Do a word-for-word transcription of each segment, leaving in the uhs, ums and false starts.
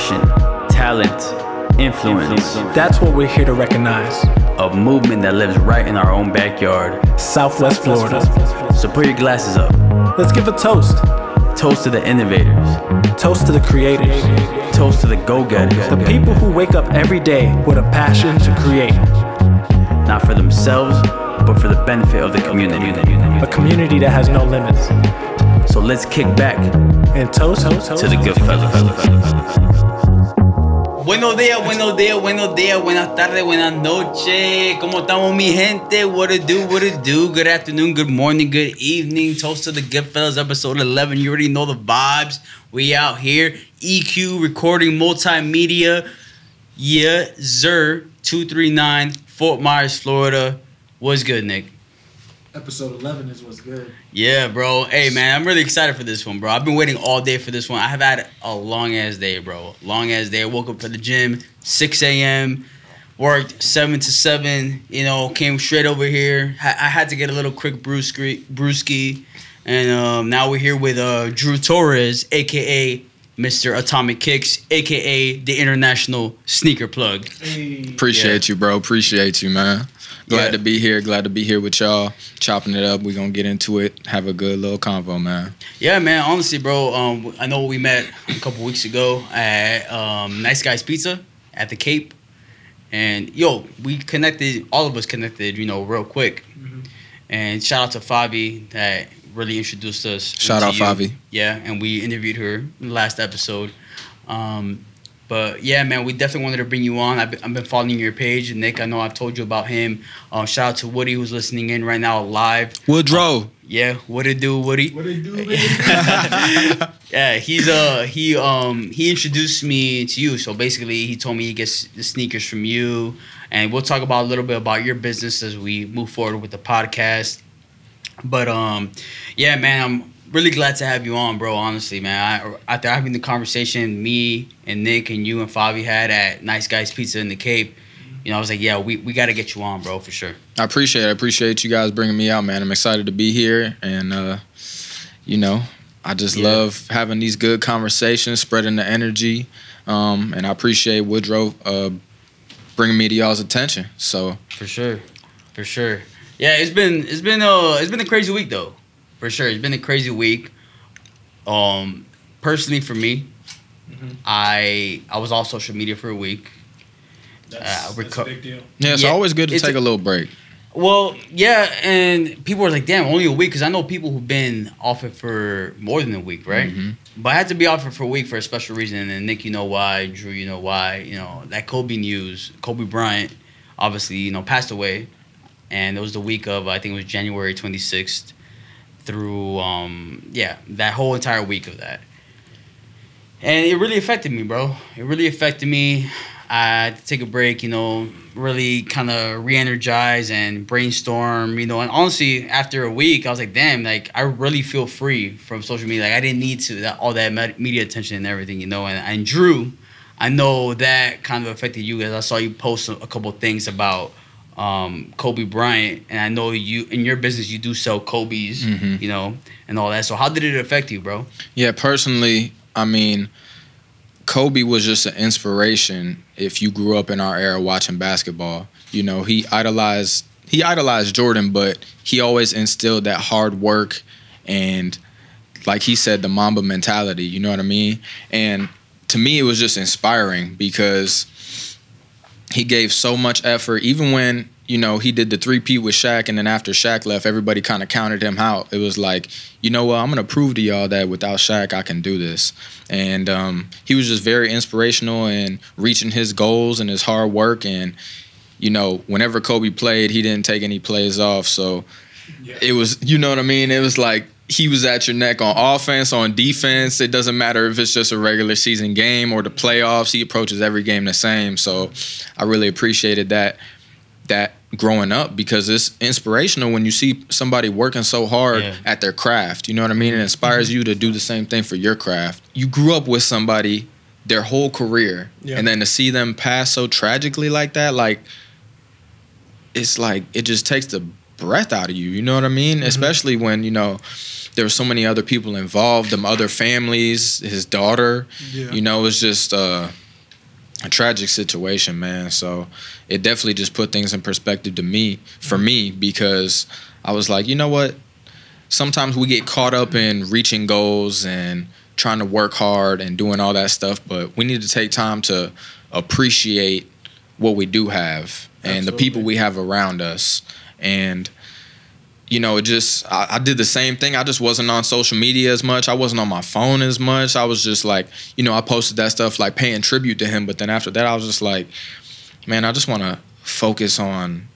expression, talent, influence. That's what we're here to recognize. A movement that lives right in our own backyard, Southwest Florida. So put your glasses up. Let's give a toast. Toast to the innovators. Toast to the creators. Toast to the go-getters. The people who wake up every day with a passion to create. Not for themselves, but for the benefit of the community. A community that has no limits. So let's kick back and toast to the Goodfellas. Buenos días, buenos días, buenos días, buenas tardes, buenas noches. ¿Cómo estamos, mi gente? What it do, what it do. Good afternoon, good morning, good evening. Toast to the Goodfellas, episode eleven. You already know the vibes. We out here. E Q, recording, multimedia. Yeah, Zer, two thirty-nine, Fort Myers, Florida. What's good, Nick? Episode eleven is what's good. Yeah, bro. Hey, man, I'm really excited for this one, bro. I've been waiting all day for this one. I have had a long-ass day, bro. Long-ass day. I woke up to the gym, six a.m., worked seven to seven, you know, came straight over here. I had to get a little quick brewski, and um, now we're here with uh, Drew Torres, a k a. Mister Atomic Kicks, a k a the International Sneaker Plug. Hey. Appreciate yeah. you, bro. Appreciate you, man. Glad yeah. to be here. Glad to be here with y'all. Chopping it up. We're going to get into it. Have a good little convo, man. Yeah, man. Honestly, bro, um, I know we met a couple weeks ago at um, Nice Guy's Pizza at the Cape. And, yo, we connected, all of us connected, you know, real quick. Mm-hmm. And shout out to Fabi that really introduced us. Shout out, you. Fabi. Yeah, and we interviewed her in the last episode. Um, but, yeah, man, we definitely wanted to bring you on. I've been, I've been following your page. And, Nick, I know I've told you about him. Um, shout out to Woody, who's listening in right now live. Woodrow. Uh, yeah, what it do, Woody? What it do, Woody? Yeah, he's, uh, he, um, he introduced me to you. So, basically, he told me he gets the sneakers from you. And we'll talk about a little bit about your business as we move forward with the podcast. But, um, yeah, man, I'm really glad to have you on, bro, honestly, man. I, after having the conversation me and Nick and you and Fabi had at Nice Guy's Pizza in the Cape, you know, I was like, yeah, we, we got to get you on, bro, for sure. I appreciate it. I appreciate you guys bringing me out, man. I'm excited to be here. And, uh, you know, I just yeah. love having these good conversations, spreading the energy. Um, and I appreciate Woodrow uh, bringing me to y'all's attention. So for sure. For sure. Yeah, it's been it's been uh it's been a crazy week though, for sure. It's been a crazy week. Um, personally for me, mm-hmm. I I was off social media for a week. That's, uh, reco- that's a big deal. Yeah, it's yeah, always good to take a, a little break. Well, yeah, and people were like, "Damn, only a week," because I know people who've been off it for more than a week, right? Mm-hmm. But I had to be off it for a week for a special reason. And Nick, you know why? Drew, you know why? You know that Kobe news. Kobe Bryant, obviously, you know, passed away. And it was the week of, I think it was January twenty-sixth through, um, yeah, that whole entire week of that. And it really affected me, bro. It really affected me. I had to take a break, you know, really kind of re-energize and brainstorm, you know. And honestly, after a week, I was like, damn, like, I really feel free from social media. Like, I didn't need to that, all that media attention and everything, you know. And, and Drew, I know that kind of affected you guys. I saw you post a, a couple things about Um, Kobe Bryant, and I know you in your business you do sell Kobe's, mm-hmm. you know, and all that. So how did it affect you, bro? Yeah, personally, I mean, Kobe was just an inspiration. If you grew up in our era watching basketball, you know, he idolized he idolized Jordan, but he always instilled that hard work and, like he said, the Mamba mentality. You know what I mean? And to me, it was just inspiring because he gave so much effort, even when, you know, he did the three-peat with Shaq, and then after Shaq left, everybody kind of counted him out. It was like, you know what, I'm going to prove to y'all that without Shaq, I can do this. And um, he was just very inspirational in reaching his goals and his hard work. And, you know, whenever Kobe played, he didn't take any plays off. So yeah. it was, you know what I mean? It was like he was at your neck on offense, on defense. It doesn't matter if it's just a regular season game or the playoffs. He approaches every game the same. So I really appreciated that that growing up because it's inspirational when you see somebody working so hard yeah. at their craft. You know what I mean? It inspires mm-hmm. you to do the same thing for your craft. You grew up with somebody their whole career. Yeah. And then to see them pass so tragically like that, like, it's like it just takes the breath out of you. You know what I mean? Mm-hmm. Especially when, you know, there were so many other people involved, them other families, his daughter. Yeah. You know, it was just uh, a tragic situation, man. So it definitely just put things in perspective to me, for mm-hmm. me, because I was like, you know what? Sometimes we get caught up in reaching goals and trying to work hard and doing all that stuff, but we need to take time to appreciate what we do have and Absolutely. the people we have around us. And, you know, it just, I, I did the same thing. I just wasn't on social media as much. I wasn't on my phone as much. I was just like, you know, I posted that stuff like paying tribute to him. But then after that, I was just like, man, I just want to focus on,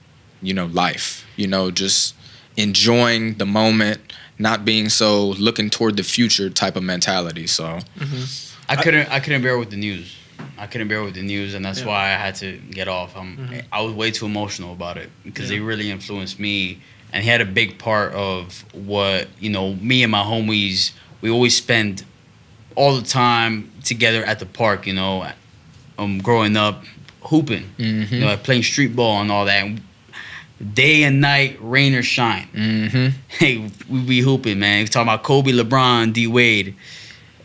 you know, life, you know, just enjoying the moment, not being so looking toward the future type of mentality. So mm-hmm. I couldn't I couldn't bear with the news. I couldn't bear with the news, and that's yeah. why I had to get off. Um, mm-hmm. I was way too emotional about it because yeah. it really influenced me, and he had a big part of what, you know, me and my homies, we always spend all the time together at the park, you know, um, growing up hooping, mm-hmm. you know, like playing street ball and all that. And day and night, rain or shine. Mm-hmm. Hey, we be hooping, man. We're talking about Kobe, LeBron, D Wade,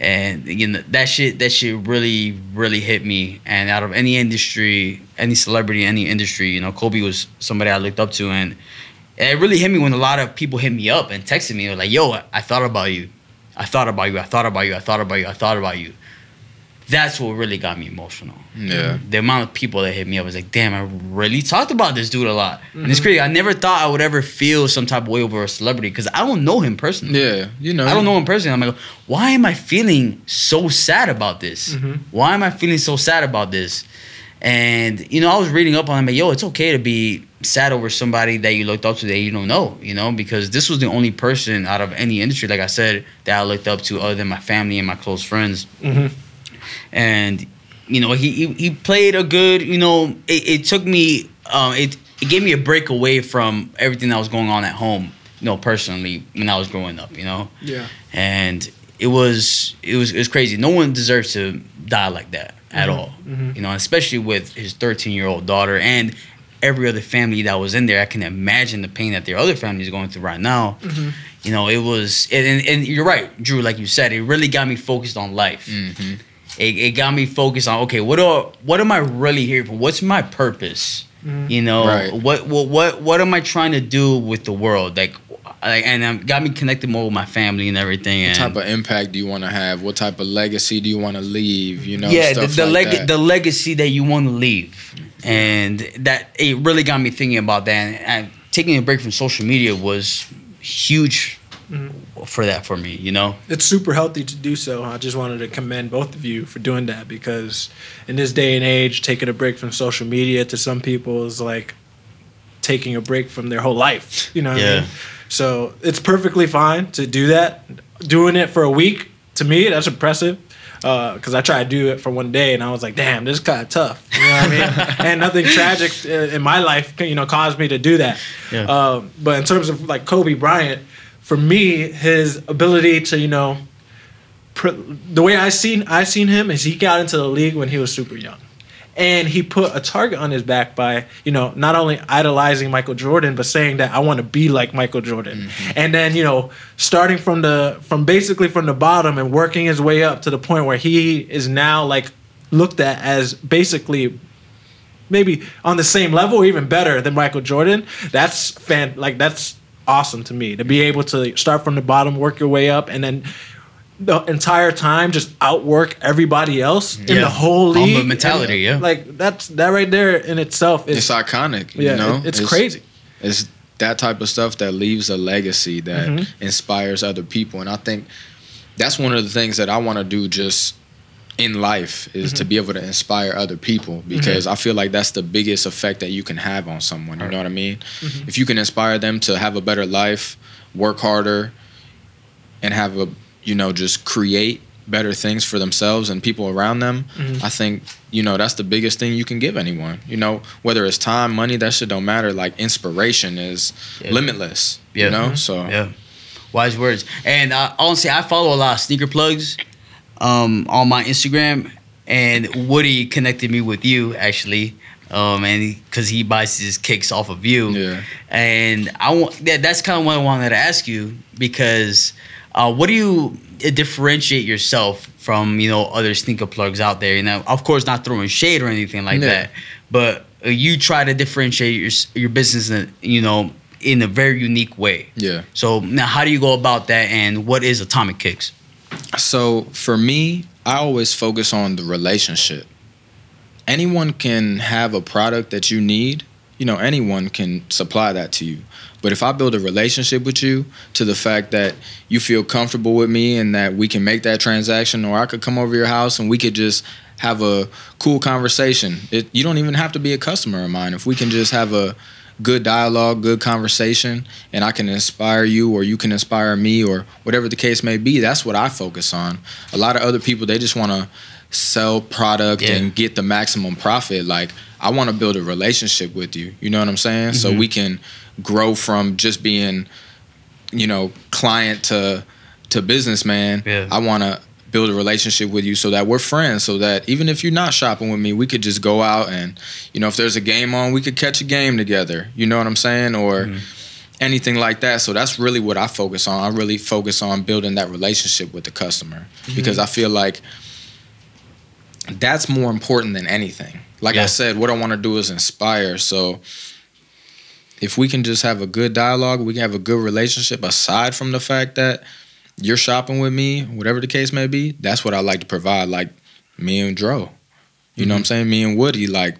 and you know that shit. That shit really, really hit me. And out of any industry, any celebrity, any industry, you know, Kobe was somebody I looked up to, and it really hit me when a lot of people hit me up and texted me. They were like, "Yo, I, I thought about you. I thought about you. I thought about you. I thought about you. I thought about you." That's what really got me emotional. Yeah. The amount of people that hit me up was like, damn, I really talked about this dude a lot. Mm-hmm. And it's crazy. I never thought I would ever feel some type of way over a celebrity because I don't know him personally. Yeah, you know. I don't know him personally. I'm like, why am I feeling so sad about this? Mm-hmm. Why am I feeling so sad about this? And, you know, I was reading up on him. Like, yo, it's okay to be sad over somebody that you looked up to that you don't know, you know, because this was the only person out of any industry, like I said, that I looked up to other than my family and my close friends. Mm-hmm. And, you know, he, he, he played a good, you know, it, it took me, um, it, it gave me a break away from everything that was going on at home, you know, personally, when I was growing up, you know? Yeah. And it was, it was, it was crazy. No one deserves to die like that at mm-hmm. all, mm-hmm. you know, especially with his thirteen-year-old daughter and every other family that was in there. I can imagine the pain that their other family is going through right now. Mm-hmm. You know, it was, and, and you're right, Drew, like you said, it really got me focused on life. Mm-hmm. It, it got me focused on, okay, what do I, what am I really here for? What's my purpose? Mm-hmm. You know, right. what, what what what am I trying to do with the world? Like, I, and it got me connected more with my family and everything. What and, type of impact do you want to have? What type of legacy do you want to leave? You know, yeah, stuff the, the, like leg- that. the legacy that you want to leave, and that it really got me thinking about that. And I, taking a break from social media was huge. Mm-hmm. for that for me, you know? It's super healthy to do so. I just wanted to commend both of you for doing that because in this day and age, taking a break from social media to some people is like taking a break from their whole life, you know what yeah. I mean? So it's perfectly fine to do that. Doing it for a week, to me, that's impressive. Because uh, I tried to do it for one day, and I was like, damn, this is kind of tough. You know what I mean? And nothing tragic in my life, you know, caused me to do that. Yeah. Um, but in terms of, like, Kobe Bryant, for me, his ability to, you know, pr- the way I seen I seen him is he got into the league when he was super young. And he put a target on his back by, you know, not only idolizing Michael Jordan, but saying that I want to be like Michael Jordan. Mm-hmm. And then, you know, starting from the from basically from the bottom and working his way up to the point where he is now, like, looked at as basically maybe on the same level or even better than Michael Jordan. That's fan like that's. awesome to me to be able to start from the bottom, work your way up, and then the entire time just outwork everybody else yeah. in the whole league. Mamba mentality, and, yeah. Like that's that right there in itself is it's iconic. Yeah, you know? it, it's, it's crazy. It's that type of stuff that leaves a legacy that mm-hmm. inspires other people, and I think that's one of the things that I want to do just in life is mm-hmm. to be able to inspire other people because mm-hmm. I feel like that's the biggest effect that you can have on someone. You know what I mean? Mm-hmm. If you can inspire them to have a better life, work harder, and have a, you know, just create better things for themselves and people around them, mm-hmm. I think, you know, that's the biggest thing you can give anyone. You know, whether it's time, money, that shit don't matter. Like, inspiration is yeah. limitless, yeah. you know? Mm-hmm. So, yeah. Wise words. And uh, honestly, I follow a lot of sneaker plugs. Um, on my Instagram, and Woody connected me with you, actually. um, and because he, he buys his kicks off of you. Yeah. And I want that, that's kind of what I wanted to ask you, because uh, what do you differentiate yourself from, you know, other sneaker plugs out there? You know, of course, not throwing shade or anything like yeah. that, but you try to differentiate your your business, in, you know, in a very unique way. Yeah. So now, how do you go about that, and what is Atomic Kicks? So for me, I always focus on the relationship. Anyone can have a product that you need. You know, anyone can supply that to you. But if I build a relationship with you to the fact that you feel comfortable with me and that we can make that transaction, or I could come over to your house and we could just have a cool conversation. It, you don't even have to be a customer of mine. If we can just have a good dialogue, good conversation, and I can inspire you or you can inspire me or whatever the case may be, that's what I focus on. A lot of other people, they just want to sell product yeah. and get the maximum profit. Like, I want to build a relationship with you. You know what I'm saying? Mm-hmm. So we can grow from just being, you know, client to to businessman. Yeah. I want to build a relationship with you so that we're friends, so that even if you're not shopping with me, we could just go out and, you know, if there's a game on, we could catch a game together. You know what I'm saying? Or mm-hmm. anything like that. So that's really what I focus on. I really focus on building that relationship with the customer mm-hmm. because I feel like that's more important than anything. Like yeah. I said, what I want to do is inspire. So if we can just have a good dialogue, we can have a good relationship, aside from the fact that you're shopping with me, whatever the case may be, that's what I like to provide. Like me and Dro, you mm-hmm. know what I'm saying? Me and Woody, like,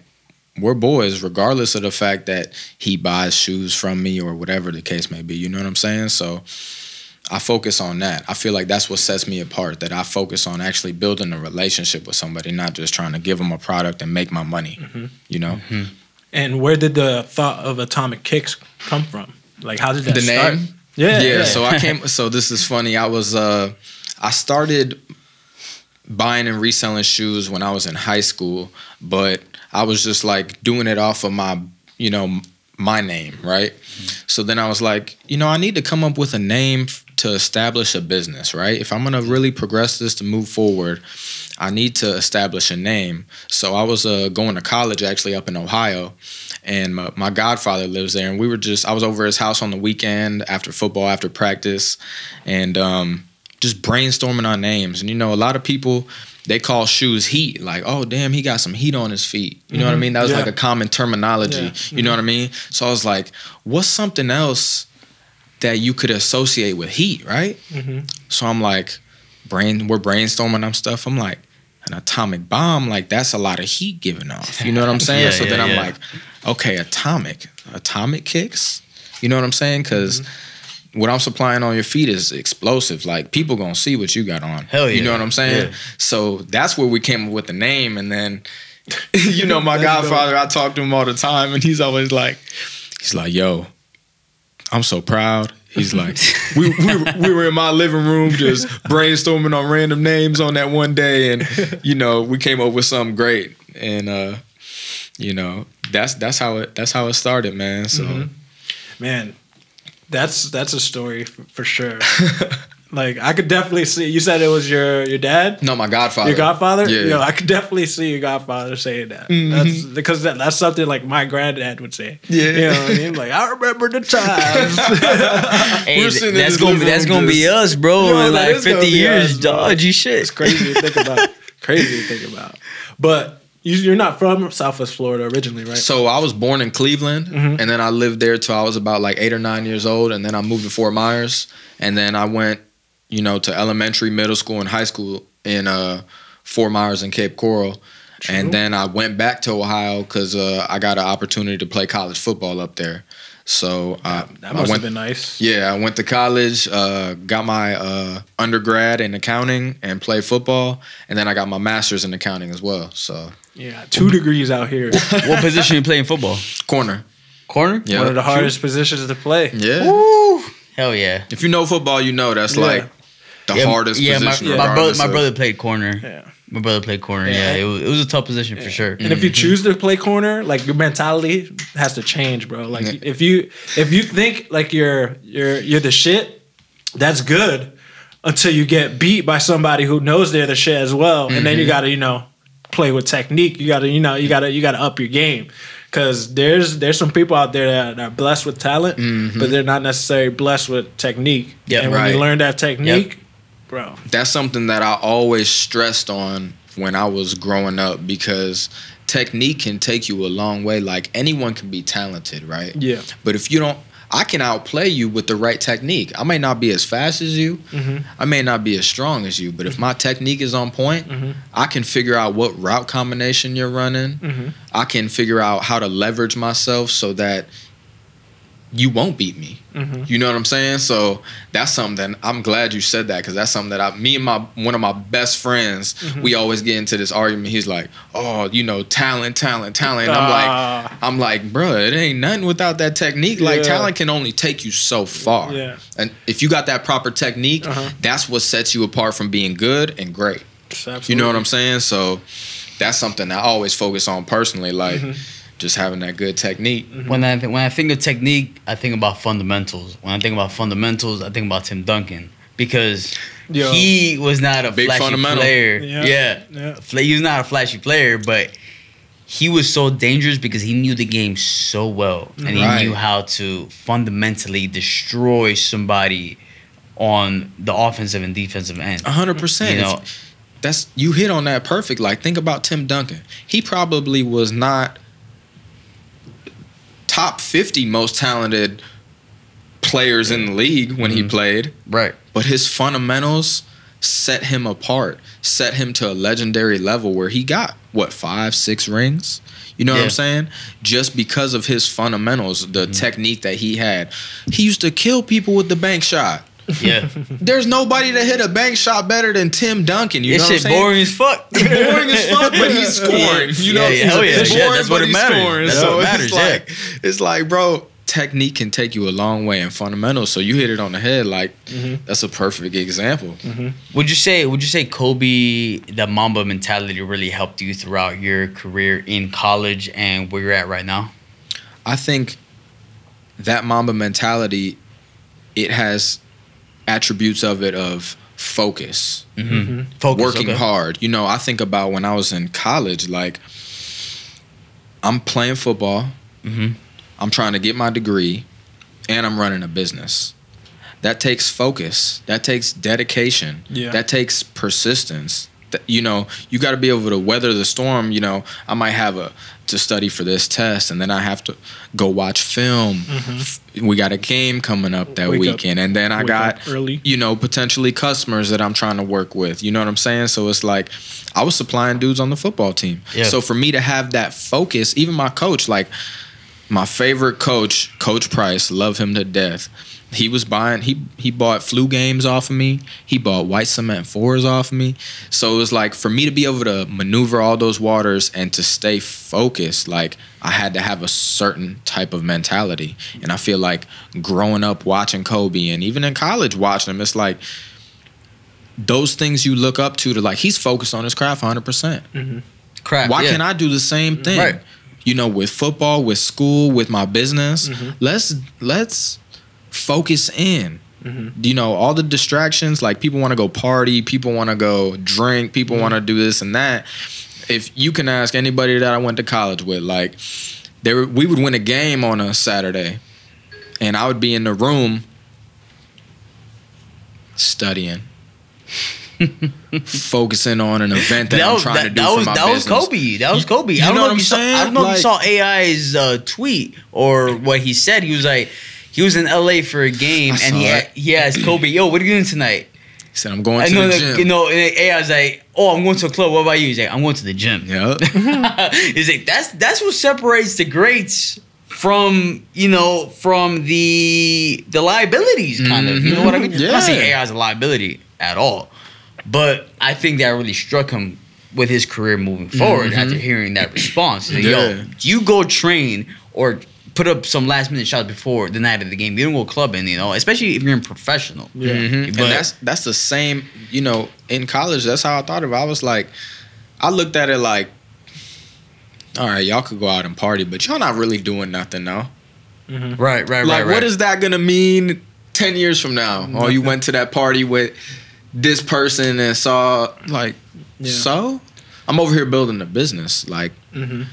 we're boys, regardless of the fact that he buys shoes from me or whatever the case may be. You know what I'm saying? So I focus on that. I feel like that's what sets me apart, that I focus on actually building a relationship with somebody, not just trying to give them a product and make my money, mm-hmm. you know? Mm-hmm. And where did the thought of Atomic Kicks come from? Like, how did that the start? Name? Yeah, yeah. Yeah, so I came, so this is funny. I was, uh, I started buying and reselling shoes when I was in high school, but I was just like doing it off of my, you know, my name, right? Mm-hmm. So then I was like, you know, I need to come up with a name to establish a business, right? If I'm going to really progress this to move forward, I need to establish a name. So I was uh, going to college actually up in Ohio, and my, my godfather lives there, and we were just, I was over at his house on the weekend after football, after practice, and um, just brainstorming our names. And, you know, a lot of people, they call shoes heat. Like, oh, damn, he got some heat on his feet. You know mm-hmm. what I mean? That was yeah. like a common terminology. Yeah. You mm-hmm. know what I mean? So I was like, what's something else that you could associate with heat, right? Mm-hmm. So I'm like, brain, we're brainstorming on stuff. I'm like, an atomic bomb, like that's a lot of heat given off. You know what I'm saying? yeah, so yeah, then I'm yeah. like, okay, atomic, atomic kicks. You know what I'm saying? Because mm-hmm. what I'm supplying on your feet is explosive. Like, people gonna see what you got on. Hell yeah. You know what I'm saying? Yeah. So that's where we came up with the name. And then, you know, my godfather, I talk to him all the time, and he's always like, he's like, yo, I'm so proud. He's like, we, we we were in my living room just brainstorming on random names on that one day, and, you know, we came up with something great. And uh, you know, that's that's how it that's how it started, man. So, mm-hmm. man, that's that's a story for, for sure. Like, I could definitely see. You said it was your, your dad? No, my godfather. Your godfather? Yeah. Yo, I could definitely see your godfather saying that. Mm-hmm. That's because that, that's something like my granddad would say. Yeah. You know what I mean? Like, I remember the times. Hey, th- that's gonna be, that's gonna be us, bro. Yo, in like fifty years, us, dodgy shit. It's crazy to think about. Crazy to think about. But you, you're not from Southwest Florida originally, right? So I was born in Cleveland, mm-hmm. and then I lived there till I was about like eight or nine years old, and then I moved to Fort Myers, and then I went, you know, to elementary, middle school, and high school in uh, Fort Myers and Cape Coral. True. And then I went back to Ohio because uh, I got an opportunity to play college football up there. So uh, that must I went, have been nice. Yeah, I went to college, uh, got my uh, undergrad in accounting and played football. And then I got my master's in accounting as well. So yeah, two degrees out here. What position you play in football? Corner. Corner? Yeah. One of the hardest True. positions to play. Yeah. Woo! Hell yeah. If you know football, you know that's yeah. like... The yeah, hardest yeah, position. My, yeah, my brother, my brother played corner. Yeah, my brother played corner. Yeah, yeah it, was, it was a tough position yeah. for sure. And mm-hmm. if you choose to play corner, like, your mentality has to change, bro. Like mm-hmm. if you if you think like you're you're you're the shit, that's good until you get beat by somebody who knows they're the shit as well, mm-hmm. and then you gotta, you know, play with technique. You gotta, you know, you gotta, you gotta up your game, because there's there's some people out there that are blessed with talent, mm-hmm. but they're not necessarily blessed with technique. Yep, and when right. you learn that technique, yep. bro, that's something that I always stressed on when I was growing up, because technique can take you a long way. Like, anyone can be talented, right? Yeah. But if you don't, I can outplay you with the right technique. I may not be as fast as you. Mm-hmm. I may not be as strong as you. But if my technique is on point, mm-hmm. I can figure out what route combination you're running. Mm-hmm. I can figure out how to leverage myself so that you won't beat me. Mm-hmm. You know what I'm saying? So that's something. I'm glad you said that, because that's something that I, me and my one of my best friends, mm-hmm. we always get into this argument. He's like, "Oh, you know, talent, talent, talent." And I'm uh, like, I'm like, bro, it ain't nothing without that technique. Yeah. Like, talent can only take you so far. Yeah. And if you got that proper technique, uh-huh. that's what sets you apart from being good and great. Absolutely. You know what I'm saying? So that's something I always focus on personally. Like. Mm-hmm. Just having that good technique. Mm-hmm. When I th- when I think of technique, I think about fundamentals. When I think about fundamentals, I think about Tim Duncan, because Yo. he was not a Big flashy player. Yeah. Yeah. yeah, he was not a flashy player, but he was so dangerous because he knew the game so well, and he right. knew how to fundamentally destroy somebody on the offensive and defensive end. A hundred percent. You know, that's you hit on that perfect. Like, think about Tim Duncan. He probably was not top fifty most talented players in the league when mm-hmm. he played. Right. But his fundamentals set him apart, set him to a legendary level where he got, what, five, six rings? You know yeah. what I'm saying? Just because of his fundamentals, the mm-hmm. technique that he had. He used to kill people with the bank shot. Yeah. There's nobody that hit a bank shot better than Tim Duncan. You this know what I'm saying? Shit boring as fuck. It's boring as fuck, but he's scoring. Yeah. You know, yeah, yeah, he's yeah, boring, yeah, that's but what he's matters. Scoring. That's so what matters, it's like, yeah. it's like, bro, technique can take you a long way and fundamentals. So you hit it on the head. Like, mm-hmm. that's a perfect example. Mm-hmm. Would you say? Would you say Kobe, the Mamba mentality, really helped you throughout your career in college and where you're at right now? I think that Mamba mentality, it has attributes of it of focus, mm-hmm. Mm-hmm. focus working okay. hard. You know, I think about when I was in college, like, I'm playing football, mm-hmm. I'm trying to get my degree, and I'm running a business. That takes focus. That takes dedication. Yeah. That takes persistence. You know, you got to be able to weather the storm. You know, I might have a to study for this test, and then I have to go watch film. Mm-hmm. We got a game coming up that Wake weekend, up. and then I Wake got early. You know, potentially customers that I'm trying to work with. You know what I'm saying? So it's like I was supplying dudes on the football team. Yeah. So for me to have that focus, even my coach, like my favorite coach, Coach Price, love him to death. He was buying, he he bought Flu games off of me. He bought White Cement Fours off of me. So it was like, for me to be able to maneuver all those waters and to stay focused, like, I had to have a certain type of mentality. And I feel like growing up watching Kobe, and even in college watching him, it's like those things you look up to, to like, he's focused on his craft one hundred percent. Mm-hmm. Craft, Why yeah. can't I do the same thing? Right. You know, with football, with school, with my business. Mm-hmm. Let's, let's... focus in. Mm-hmm. You know, all the distractions, like, people want to go party, people want to go drink, people mm-hmm. want to do this and that. If you can ask anybody that I went to college with, like, they were, we would win a game on a Saturday, and I would be in the room studying, focusing on an event that, that I'm was, trying that, to do that for was, my that business. That was Kobe. That was Kobe. You, I don't know, know what I'm saying? Saw, I don't know like, if you saw A I's uh, tweet or what he said. He was like, he was in L A for a game, and he had, he asked Kobe, "Yo, what are you doing tonight?" He said, "I'm going I to know, the gym." You know, and A I was like, "Oh, I'm going to a club. What about you?" He's like, "I'm going to the gym." Yeah. He's like, "That's that's what separates the greats from, you know, from the the liabilities, kind mm-hmm. of. You know what I mean? Yeah. I'm not saying A I's a liability at all, but I think that really struck him with his career moving forward mm-hmm. after hearing that response. Like, yeah. Yo, you go train or put up some last minute shots before the night of the game. You don't go clubbing, you know, especially if you're in professional. Yeah. Mm-hmm. And that's that's the same, you know, in college, that's how I thought of it. I was like, I looked at it like, all right, y'all could go out and party, but y'all not really doing nothing though. Mm-hmm. Right, right, right. Like, right. what is that gonna mean ten years from now? Mm-hmm. Oh, you went to that party with this person and saw like yeah. so? I'm over here building a business, like, mm-hmm.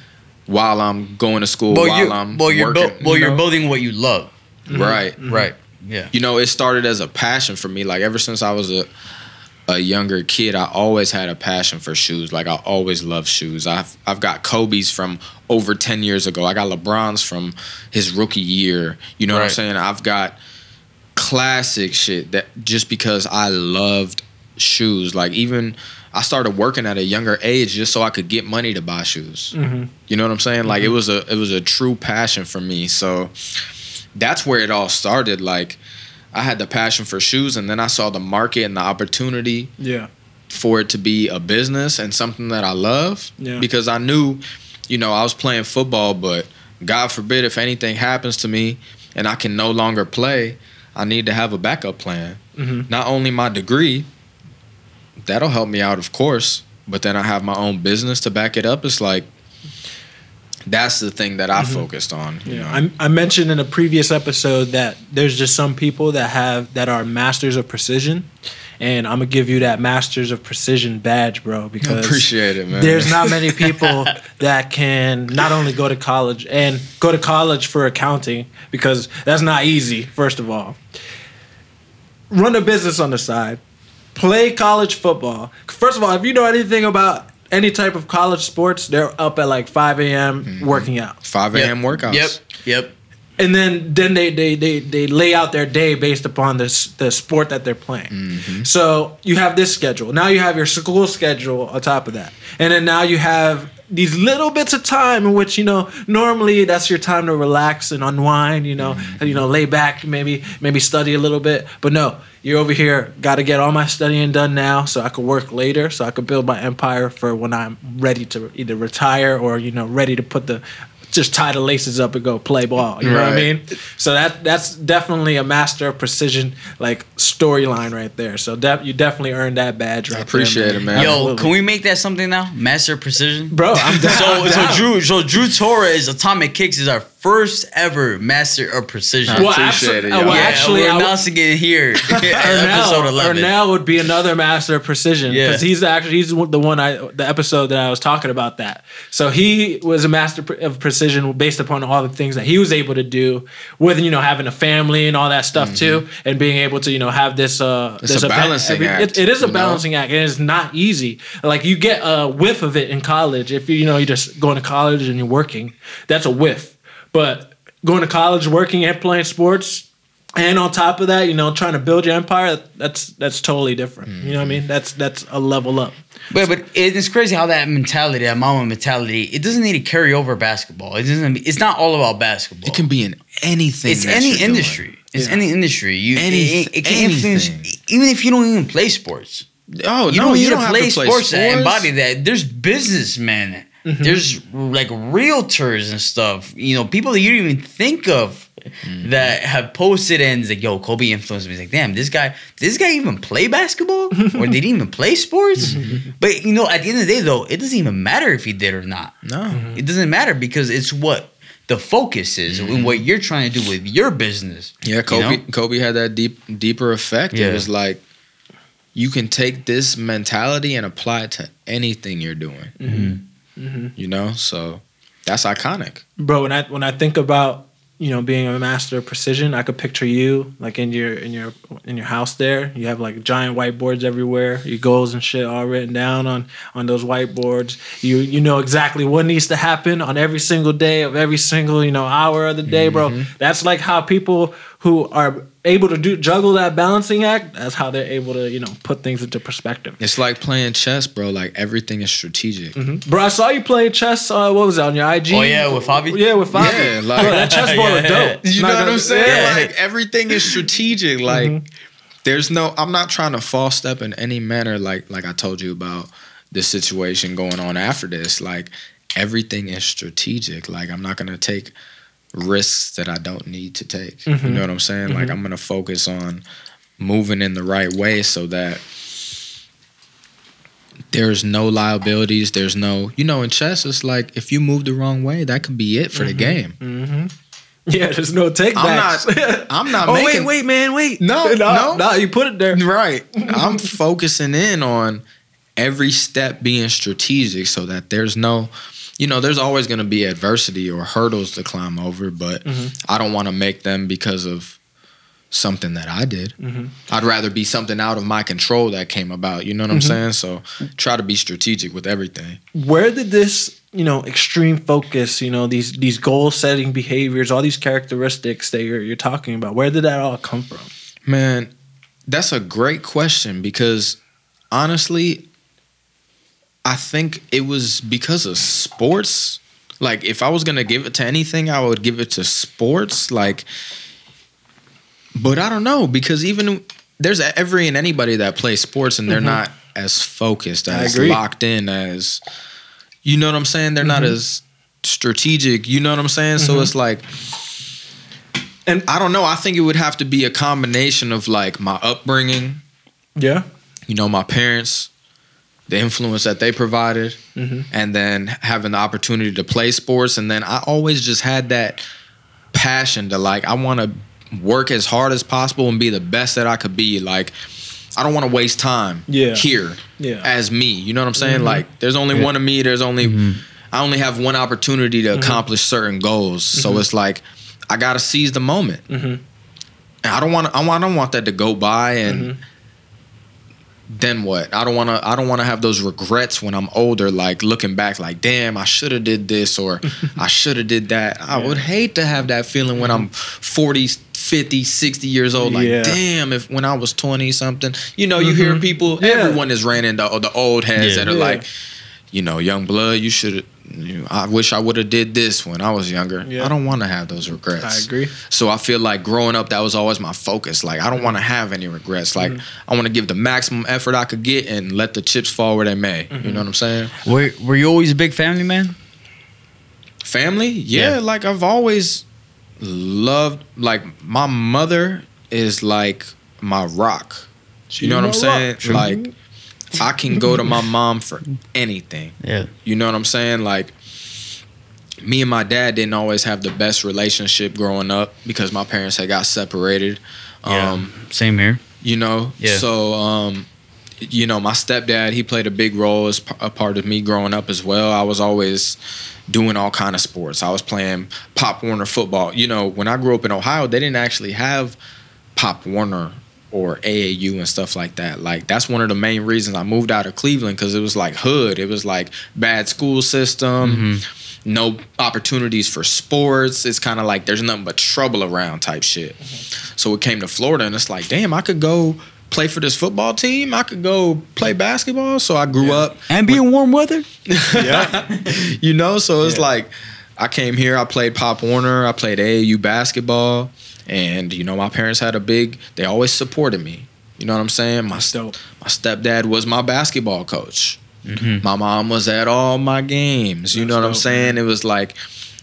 while I'm going to school, well, while I'm well, working. You're bu- well, you know? You're building what you love. Mm-hmm. Right. Mm-hmm. Right. Yeah. You know, it started as a passion for me. Like, ever since I was a a younger kid, I always had a passion for shoes. Like, I always loved shoes. I've I've got Kobe's from over ten years ago. I got LeBron's from his rookie year. You know right. what I'm saying? I've got classic shit that just because I loved shoes. Like, even I started working at a younger age just so I could get money to buy shoes. Mm-hmm. You know what I'm saying? Mm-hmm. Like, it was a it was a true passion for me. So that's where it all started. Like, I had the passion for shoes, and then I saw the market and the opportunity yeah. for it to be a business and something that I love. Yeah. Because I knew, you know, I was playing football, but God forbid if anything happens to me and I can no longer play, I need to have a backup plan. Mm-hmm. Not only my degree, that'll help me out, of course, but then I have my own business to back it up. It's like, that's the thing that I mm-hmm. focused on. You yeah. know? I, I mentioned in a previous episode that there's just some people that have that are masters of precision, and I'm gonna give you that masters of precision badge, bro. Because appreciate it, man. There's not many people that can not only go to college and go to college for accounting, because that's not easy. First of all, run a business on the side, play college football. First of all, if you know anything about any type of college sports, they're up at like five a.m. Mm-hmm. working out. five a.m. Yep. workouts. Yep, yep. And then then they they they, they lay out their day based upon the, the sport that they're playing. Mm-hmm. So you have this schedule. Now you have your school schedule on top of that. And then now you have these little bits of time in which, you know, normally that's your time to relax and unwind, you know, mm-hmm. you know, lay back, maybe maybe study a little bit. But no, you're over here, got to get all my studying done now so I could work later, so I could build my empire for when I'm ready to either retire or, you know, ready to put the, just tie the laces up and go play ball. You know right. what I mean? So that that's definitely a master of precision, like, storyline right there. So de- you definitely earned that badge right I appreciate there, man. it, man. Yo, absolutely. Can we make that something now? Master of precision? Bro, I'm down. So, I'm down. so Drew so Drew Torres, Atomic Kicks, is our first ever master of precision. I well, appreciate abso- it, yo. Well, actually, yeah, we're announcing would, it here. episode eleven. Ernell would be another master of precision, because yeah. he's actually he's the one I the episode that I was talking about that. So he was a master of precision based upon all the things that he was able to do with, you know, having a family and all that stuff mm-hmm. too, and being able to, you know, have this uh it's this a balancing every, act it, it is a balancing know? act, and it's not easy. Like, you get a whiff of it in college if you you know you're just going to college and you're working. That's a whiff. But going to college, working and playing sports, and on top of that, you know, trying to build your empire, that's that's totally different. Mm-hmm. You know what I mean? That's that's a level up. But but it's crazy how that mentality, that Mamba mentality, it doesn't need to carry over basketball. It doesn't. It's not all about basketball. It can be in anything. It's any industry. Doing. It's yeah. any industry. You any, it, it can influence, even if you don't even play sports. Oh, you no, don't need you don't to, play to play sports, sports. and embody that. There's businessmen. Mm-hmm. There's like realtors and stuff. You know, people that you don't even think of. Mm-hmm. That have posted and it's like, yo, Kobe influenced me. It's like, damn, this guy, did this guy even play basketball? Or did he even play sports? But, you know, at the end of the day, though, it doesn't even matter if he did or not. No. Mm-hmm. It doesn't matter, because it's what the focus is mm-hmm. and what you're trying to do with your business. Yeah, Kobe you know? Kobe had that deep, deeper effect. Yeah. It was like, you can take this mentality and apply it to anything you're doing. Mm-hmm. Mm-hmm. You know? So that's iconic. Bro, when I when I think about, you know, being a master of precision, I could picture you like in your in your in your house there. You have like giant whiteboards everywhere. Your goals and shit all written down on on those whiteboards. You you know exactly what needs to happen on every single day of every single, you know, hour of the day, bro. Mm-hmm. That's like how people who are able to do juggle that balancing act, that's how they're able to, you know, put things into perspective. It's like playing chess, bro. Like, everything is strategic. Mm-hmm. Bro, I saw you play chess, uh, what was that, on your I G? Oh, yeah, with Fabi? Yeah, with Fabi. Yeah, like, bro, that chess board yeah, was dope. You not know what gonna, I'm saying? Yeah. Like, everything is strategic. Like, mm-hmm. there's no, I'm not trying to false step in any manner, like, like I told you about the situation going on after this. Like, everything is strategic. Like, I'm not going to take risks that I don't need to take. Mm-hmm. You know what I'm saying? Mm-hmm. Like, I'm going to focus on moving in the right way so that there's no liabilities. There's no, you know, in chess, it's like, if you move the wrong way, that could be it for mm-hmm. the game. Mm-hmm. Yeah, there's no takebacks. I'm not, I'm not oh, making... Oh, wait, wait, man, wait. No, no, no. No, you put it there. Right. I'm focusing in on every step being strategic so that there's no, you know, there's always going to be adversity or hurdles to climb over, but mm-hmm. I don't want to make them because of something that I did. Mm-hmm. I'd rather be something out of my control that came about, you know what mm-hmm. I'm saying? So try to be strategic with everything. Where did this, you know, extreme focus, you know, these these goal-setting behaviors, all these characteristics that you're you're talking about, where did that all come from? Man, that's a great question because honestly, I think it was because of sports. Like, if I was going to give it to anything, I would give it to sports. Like, but I don't know, because even there's every and anybody that plays sports and they're mm-hmm. not as focused, as locked in, as, you know what I'm saying? They're mm-hmm. not as strategic, you know what I'm saying? Mm-hmm. So it's like, and I don't know. I think it would have to be a combination of like my upbringing. Yeah. You know, my parents, the influence that they provided, mm-hmm. and then having the opportunity to play sports. And then I always just had that passion to like, I want to work as hard as possible and be the best that I could be. Like, I don't want to waste time yeah. here yeah. as me. You know what I'm saying? Mm-hmm. Like, there's only yeah. one of me. There's only, mm-hmm. I only have one opportunity to mm-hmm. accomplish certain goals. Mm-hmm. So it's like, I got to seize the moment. Mm-hmm. And I don't want I, I don't want that to go by and mm-hmm. then what? I don't want to I don't want to have those regrets when I'm older, like looking back like, damn, I should have did this or I should have did that. I yeah. would hate to have that feeling mm-hmm. when I'm forty, fifty, sixty years old, like, yeah. damn, if when I was twenty something, you know, you mm-hmm. hear people, yeah. everyone is ran into the old heads yeah. that are yeah. like, you know, young blood, you should have, you know, I wish I would have did this when I was younger. Yeah. I don't want to have those regrets. I agree. So I feel like growing up, that was always my focus. Like, I don't want to have any regrets. Like, mm-hmm. I want to give the maximum effort I could get and let the chips fall where they may. Mm-hmm. You know what I'm saying? Were, were you always a big family man? Family? Yeah, yeah. Like, I've always loved, like, my mother is, like, my rock. She you know what I'm saying? Rock. Like, I can go to my mom for anything. Yeah. You know what I'm saying? Like, me and my dad didn't always have the best relationship growing up because my parents had got separated. Yeah. Um, same here. You know? Yeah. So, um, you know, my stepdad, he played a big role as a part of me growing up as well. I was always doing all kind of sports. I was playing Pop Warner football. You know, when I grew up in Ohio, they didn't actually have Pop Warner or A A U and stuff like that. Like, that's one of the main reasons I moved out of Cleveland, because it was like hood. It was like bad school system, mm-hmm. no opportunities for sports. It's kind of like there's nothing but trouble around type shit. Mm-hmm. So it came to Florida and it's like, damn, I could go play for this football team. I could go play basketball. So I grew yeah. up. And be with, in warm weather. yeah. You know, so it's yeah. like I came here. I played Pop Warner. I played A A U basketball. And, you know, my parents had a big, they always supported me. You know what I'm saying? My, st- my stepdad was my basketball coach. Mm-hmm. My mom was at all my games. You That's know what dope. I'm saying? It was like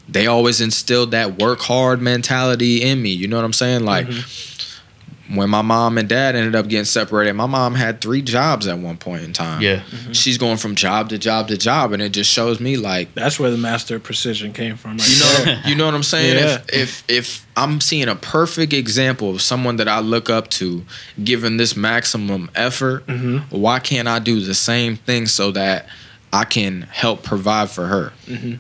they always instilled that work hard mentality in me. You know what I'm saying? Like, mm-hmm. when my mom and dad ended up getting separated, my mom had three jobs at one point in time. Yeah. Mm-hmm. She's going from job to job to job, and it just shows me, like, that's where the master of precision came from. Right? You know, you know what I'm saying? Yeah. If, if if I'm seeing a perfect example of someone that I look up to giving this maximum effort, mm-hmm. why can't I do the same thing so that I can help provide for her? Mm-hmm.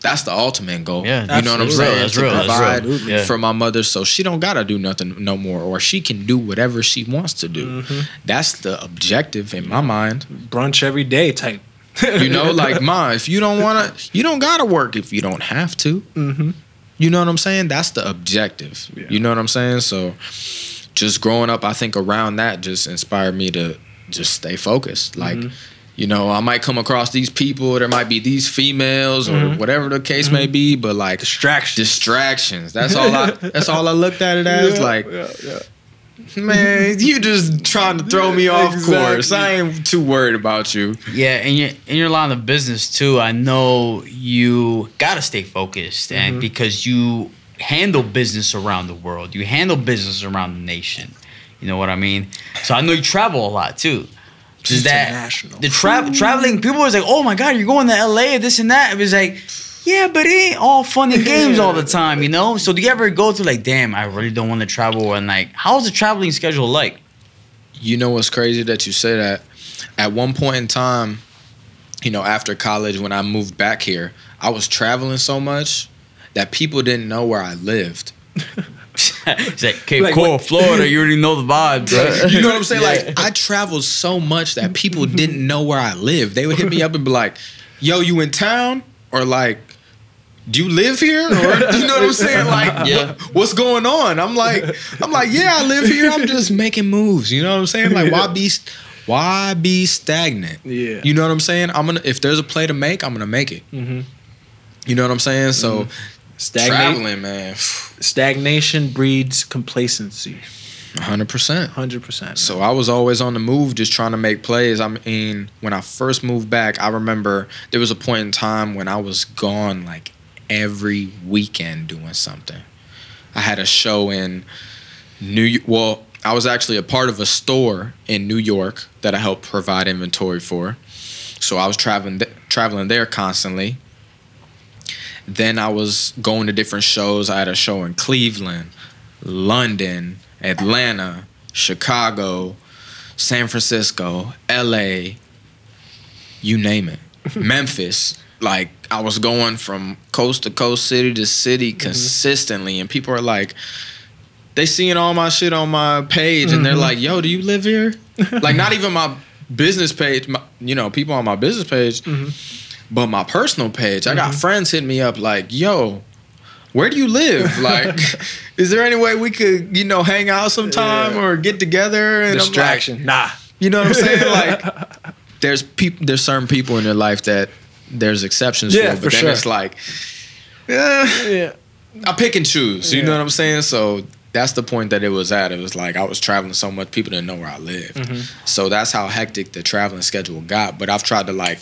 That's the ultimate goal. Yeah, you know what I'm saying? That's to real, provide that's real. Yeah. for my mother so she don't gotta do nothing no more, or she can do whatever she wants to do. Mm-hmm. That's the objective in my mind. Brunch every day type. You know, like, Ma, if you don't wanna, you don't gotta work if you don't have to. Mm-hmm. You know what I'm saying? That's the objective. Yeah. You know what I'm saying? So just growing up, I think around that just inspired me to just stay focused. Like, mm-hmm. you know, I might come across these people. There might be these females, or mm-hmm. whatever the case mm-hmm. may be. But like distractions, distractions. That's all. I, that's all I looked at it as. Yeah, like, yeah, yeah. man, you just trying to throw me off exactly. course. I ain't too worried about you. Yeah, and you're, in your line of business too, I know you gotta stay focused, mm-hmm. and because you handle business around the world, you handle business around the nation. You know what I mean? So I know you travel a lot too. Just that the tra- traveling people was like, oh my god, you're going to L A, this and that. It was like, yeah, but it ain't all fun and games all the time, you know? So do you ever go through like, damn, I really don't want to travel? And like, how's the traveling schedule like? You know what's crazy that you say that? at one point in time, you know, after college, when I moved back here, I was traveling so much that people didn't know where I lived. It's like Cape like, Coral, Florida. You already know the vibes, bro. You know what I'm saying? Yeah. Like, I traveled so much that people didn't know where I lived. They would hit me up and be like, yo, you in town? Or like, do you live here? Or, you know what I'm saying? Like, yeah. what's going on? I'm like, I'm like, yeah, I live here. I'm just making moves. You know what I'm saying? Like, why be, why be stagnant? Yeah. You know what I'm saying? I'm gonna if there's a play to make, I'm gonna make it. Mm-hmm. You know what I'm saying? So, mm-hmm. traveling, man. Stagnation breeds complacency. one hundred percent one hundred percent Man. So I was always on the move, just trying to make plays. I mean, when I first moved back, I remember there was a point in time when I was gone like every weekend doing something. I had a show in New York. Well, I was actually a part of a store in New York that I helped provide inventory for. So I was traveling, th- traveling there constantly. Then I was going to different shows. I had a show in Cleveland, London, Atlanta, Chicago, San Francisco, L A, you name it. Memphis. Like, I was going from coast to coast, city to city consistently. Mm-hmm. And people are like, they seeing all my shit on my page. Mm-hmm. And they're like, yo, do you live here? Like, not even my business page. My, you know, people on my business page. Mm-hmm. But my personal page, I got mm-hmm. friends hitting me up like, yo, where do you live? Like, is there any way we could, you know, hang out sometime yeah. or get together? And distraction. Like, nah. You know what I'm saying? Like, there's people, there's certain people in their life that there's exceptions yeah, for, but for then sure. it's like, eh, yeah, I pick and choose. You yeah. know what I'm saying? So that's the point that it was at. It was like I was traveling so much, people didn't know where I lived. Mm-hmm. So that's how hectic the traveling schedule got. But I've tried to, like,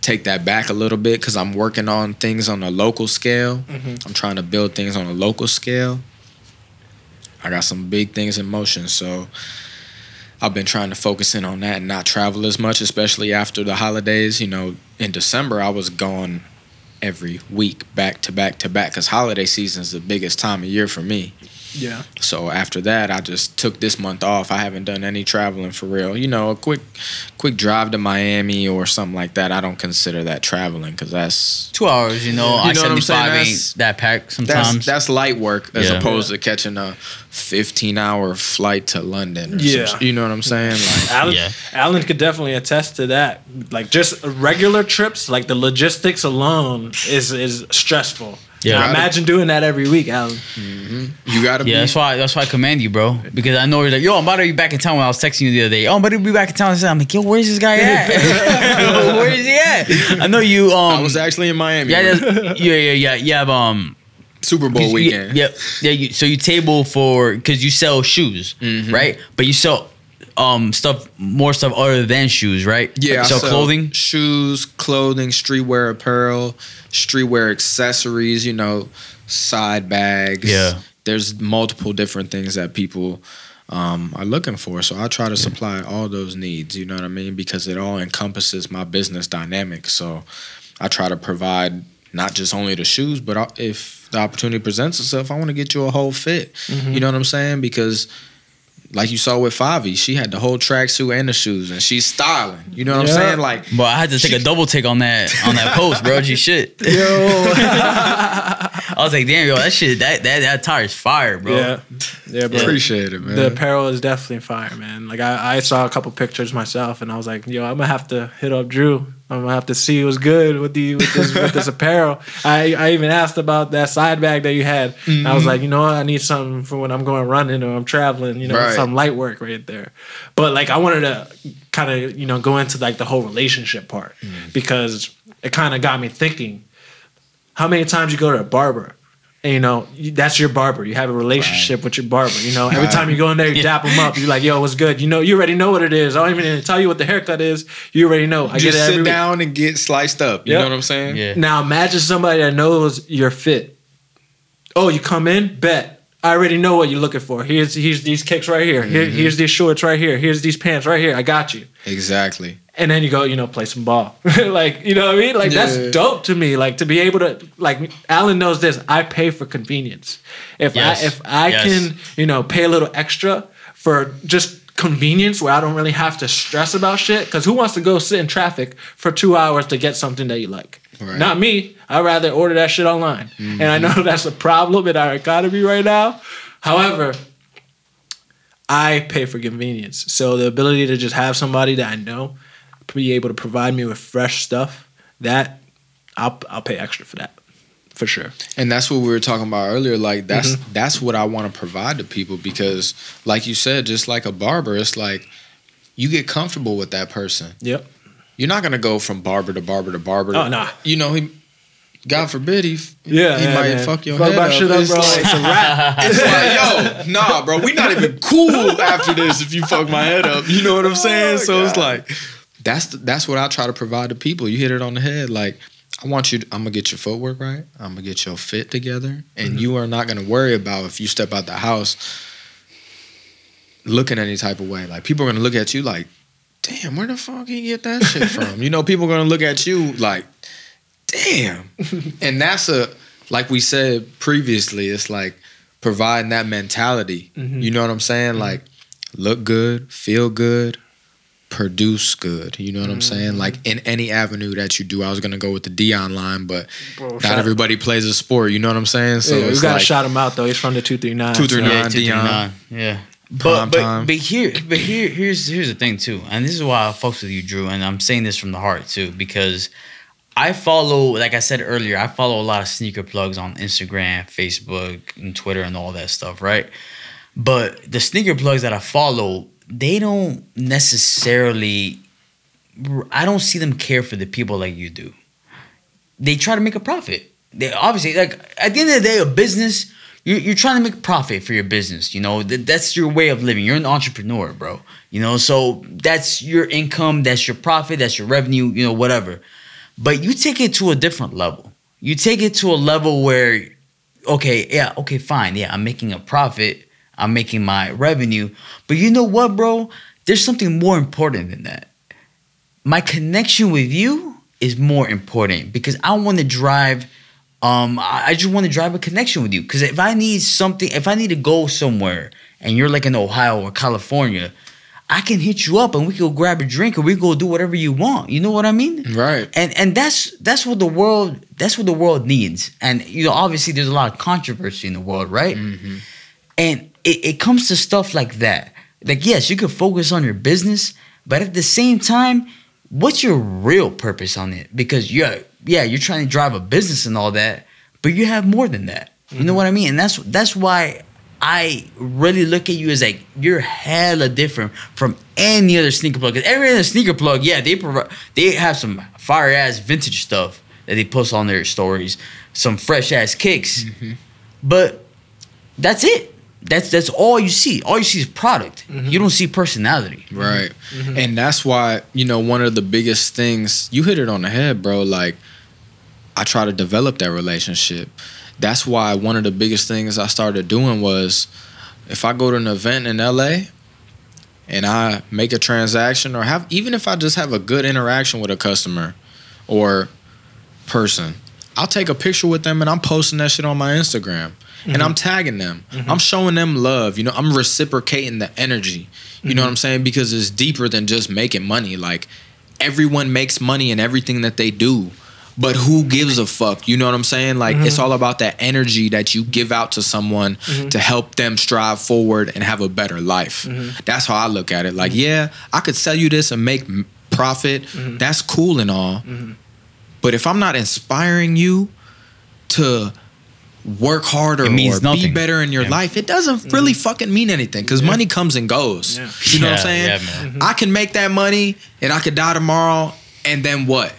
take that back a little bit because I'm working on things on a local scale. Mm-hmm. I'm trying to build things on a local scale. I got some big things in motion, so I've been trying to focus in on that and not travel as much, especially after the holidays. You know, in December, I was gone every week, back to back to back, because holiday season is the biggest time of year for me. Yeah. So after that, I just took this month off. I haven't done any traveling for real. You know, a quick quick drive to Miami or something like that, I don't consider that traveling because that's... Two hours, you know. You know what I'm saying? Ain't that packed sometimes. That's, that's light work as yeah. opposed to catching a fifteen-hour flight to London. Or yeah. Some, you know what I'm saying? Like, Alan, yeah. Alan could definitely attest to that. Like, just regular trips, like the logistics alone is is stressful. Yeah, now imagine doing that every week, Alan. Mm-hmm. You gotta. Yeah, be. that's why. That's why I commend you, bro. Because I know you're like, yo, I'm about to be back in town. When I was texting you the other day, oh, I'm about to be back in town. I'm like, yo, where's this guy at? Where is he at? I know you. Um, I was actually in Miami. Yeah, yeah, yeah, yeah. You have um, Super Bowl weekend. Yeah, yeah. yeah you, so you table for because you sell shoes, mm-hmm. right? But you sell um stuff, more stuff other than shoes, right? Yeah, like you sell, sell clothing, shoes, clothing, streetwear apparel. Streetwear accessories, you know, side bags. Yeah. There's multiple different things that people um, are looking for. So I try to yeah. supply all those needs, you know what I mean? Because it all encompasses my business dynamic. So I try to provide not just only the shoes, but if the opportunity presents itself, I want to get you a whole fit. Mm-hmm. You know what I'm saying? Because like you saw with Fabi, she had the whole tracksuit and the shoes, and she's styling. You know what yeah. I'm saying? Like, but I had to take she, a double take on that on that post, bro. G shit. Yo, I was like, damn, yo, that shit, that that that tire is fire, bro. Yeah, yeah, bro. Appreciate it, man. The apparel is definitely fire, man. Like I, I saw a couple pictures myself, and I was like, yo, I'm gonna have to hit up Drew. I'm gonna have to see what's good with the with this, with this apparel. I, I even asked about that side bag that you had. Mm-hmm. I was like, you know what? I need something for when I'm going running or I'm traveling. You know, right. some light work right there. But like, I wanted to kind of you know go into like the whole relationship part mm-hmm. because it kind of got me thinking. How many times you go to a barber? And, you know, that's your barber. You have a relationship right. with your barber. You know, every right. time you go in there, you yeah. dap him up. You're like, yo, what's good? You know, you already know what it is. I don't even tell you what the haircut is. You already know. I Just get it sit week. down and get sliced up. You yep. know what I'm saying? Yeah. Now, imagine somebody that knows your fit. Oh, you come in? Bet. I already know what you're looking for. Here's, here's these kicks right here. Here mm-hmm. Here's these shorts right here. Here's these pants right here. I got you. Exactly. And then you go, you know, play some ball. Like, you know what I mean? Like, yeah. that's dope to me. Like, to be able to, like, Alan knows this. I pay for convenience. If yes. I if I yes. can, you know, pay a little extra for just convenience where I don't really have to stress about shit. Because who wants to go sit in traffic for two hours to get something that you like? Right. Not me. I'd rather order that shit online. Mm-hmm. And I know that's a problem in our economy right now. However, I pay for convenience. So the ability to just have somebody that I know be able to provide me with fresh stuff, that I'll I'll pay extra for that. For sure. And that's what we were talking about earlier. Like, that's mm-hmm. that's what I want to provide to people because, like you said, just like a barber, it's like you get comfortable with that person. Yep. You're not going to go from barber to barber to barber. To, oh, nah. You know, he, God forbid, he, yeah, he man, might man. fuck your fuck head up. Shit up it's, bro. Like, it's a wrap. It's like, yo, nah, bro, we not even cool after this if you fuck my head up. You know what I'm saying? Oh, so God. It's like, that's the, that's what I try to provide to people. You hit it on the head. Like, I want you to, I'm gonna get your footwork right. I'm gonna get your fit together. And mm-hmm. you are not gonna worry about if you step out the house looking any type of way. Like, people are gonna look at you like, damn, where the fuck he get that shit from? You know, people are gonna look at you like, damn. And that's a, like we said previously, it's like providing that mentality. Mm-hmm. You know what I'm saying? Mm-hmm. Like, look good, feel good, produce good. You know what mm. I'm saying? Like, in any avenue that you do. I was going to go with the Dion line, but Bro, not everybody him. plays a sport. You know what I'm saying? So yeah, we got to like, shout him out, though. He's from the two thirty-nine. two thirty-nine, so. yeah, Dion. Yeah. But, but, but here, but here, here's, here's the thing, too. And this is why I fucks with you, Drew. And I'm saying this from the heart, too, because I follow, like I said earlier, I follow a lot of sneaker plugs on Instagram, Facebook, and Twitter, and all that stuff, right? But the sneaker plugs that I follow, they don't necessarily, I don't see them care for the people like you do. They try to make a profit. They obviously, like, at the end of the day, a business, you're, you're trying to make a profit for your business. You know, that's your way of living. You're an entrepreneur, bro. You know, so that's your income, that's your profit, that's your revenue, you know, whatever. But you take it to a different level. You take it to a level where, okay, yeah, okay, fine. Yeah, I'm making a profit. I'm making my revenue. But you know what, bro? There's something more important than that. My connection with you is more important because I want to drive, um, I just want to drive a connection with you. Because if I need something, if I need to go somewhere and you're like in Ohio or California, I can hit you up and we can go grab a drink or we can go do whatever you want. You know what I mean? Right. And and that's that's what the world, that's what the world needs. And, you know, obviously there's a lot of controversy in the world, right? Mm-hmm. And it, it comes to stuff like that. Like, yes, you can focus on your business, but at the same time, what's your real purpose on it? Because, yeah, yeah, you're trying to drive a business and all that, but you have more than that. You mm-hmm. know what I mean? And that's that's why I really look at you as like, you're hella different from any other sneaker plug. Because every other sneaker plug, yeah, they provide, they have some fire-ass vintage stuff that they post on their stories, some fresh-ass kicks, mm-hmm. but that's it. That's that's all you see. All you see is product. Mm-hmm. You don't see personality. Right. Mm-hmm. And that's why, you know, one of the biggest things, you hit it on the head, bro. Like, I try to develop that relationship. That's why one of the biggest things I started doing was, if I go to an event in L A and I make a transaction, or have, even if I just have a good interaction with a customer or person, I'll take a picture with them and I'm posting that shit on my Instagram. Mm-hmm. And I'm tagging them. Mm-hmm. I'm showing them love. You know, I'm reciprocating the energy. You mm-hmm. know what I'm saying? Because it's deeper than just making money. Like, everyone makes money in everything that they do. But who gives a fuck? You know what I'm saying? Like, mm-hmm. it's all about that energy that you give out to someone mm-hmm. to help them strive forward and have a better life. Mm-hmm. That's how I look at it. Like, mm-hmm. yeah, I could sell you this and make profit. Mm-hmm. That's cool and all. Mm-hmm. But if I'm not inspiring you to work harder or be better in your yeah. life, it doesn't really mm. fucking mean anything, because yeah. money comes and goes. Yeah. You know yeah, what I'm saying? Yeah, mm-hmm. I can make that money and I could die tomorrow, and then what?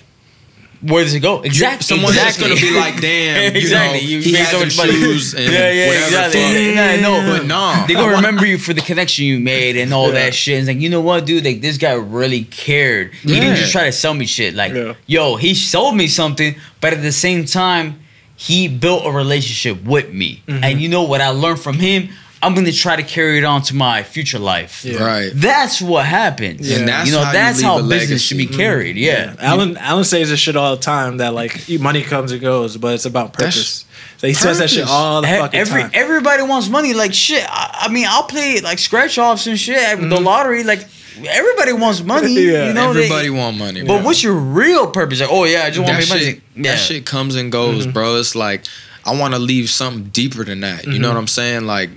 Where does it go? Exactly. Someone exactly. that's going to be like, damn, exactly. you know, he, he had so much shoes money. and yeah, yeah, whatever. Exactly. Yeah, yeah, no, but nah. They're going to remember you for the connection you made and all yeah. that shit. It's like, you know what, dude? Like, this guy really cared. He yeah. didn't just try to sell me shit. Like, yeah. yo, he sold me something, but at the same time, he built a relationship with me. Mm-hmm. And you know what I learned from him? I'm going to try to carry it on to my future life. Yeah. Right. That's what happens. Yeah. And that's you know, how that's how business should be carried. Mm-hmm. Yeah. yeah. Alan Alan says this shit all the time that like money comes and goes, but it's about purpose. So he purpose. says that shit all the fucking Every, time. Everybody wants money. Like shit. I, I mean, I'll play like scratch offs and shit. Mm-hmm. The lottery, like everybody wants money. yeah. You know, everybody they, want money. But yeah. what's your real purpose? Like, oh yeah, I just want to make shit, money. Yeah. That shit comes and goes, mm-hmm. bro. It's like I want to leave something deeper than that. Mm-hmm. You know what I'm saying? Like.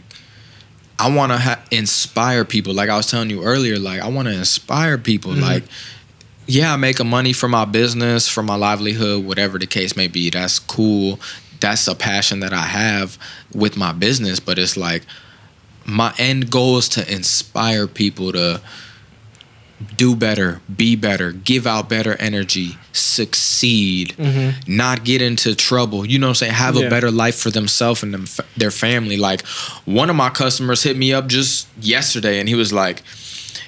I want to ha- inspire people. Like I was telling you earlier, like I want to inspire people. Mm-hmm. Like, yeah, I make money for my business, for my livelihood, whatever the case may be. That's cool. That's a passion that I have with my business. But it's like my end goal is to inspire people to do better, be better, give out better energy, succeed, mm-hmm. not get into trouble. You know what I'm saying? Have yeah. a better life for themselves and them, their family. Like one of my customers hit me up just yesterday and he was like,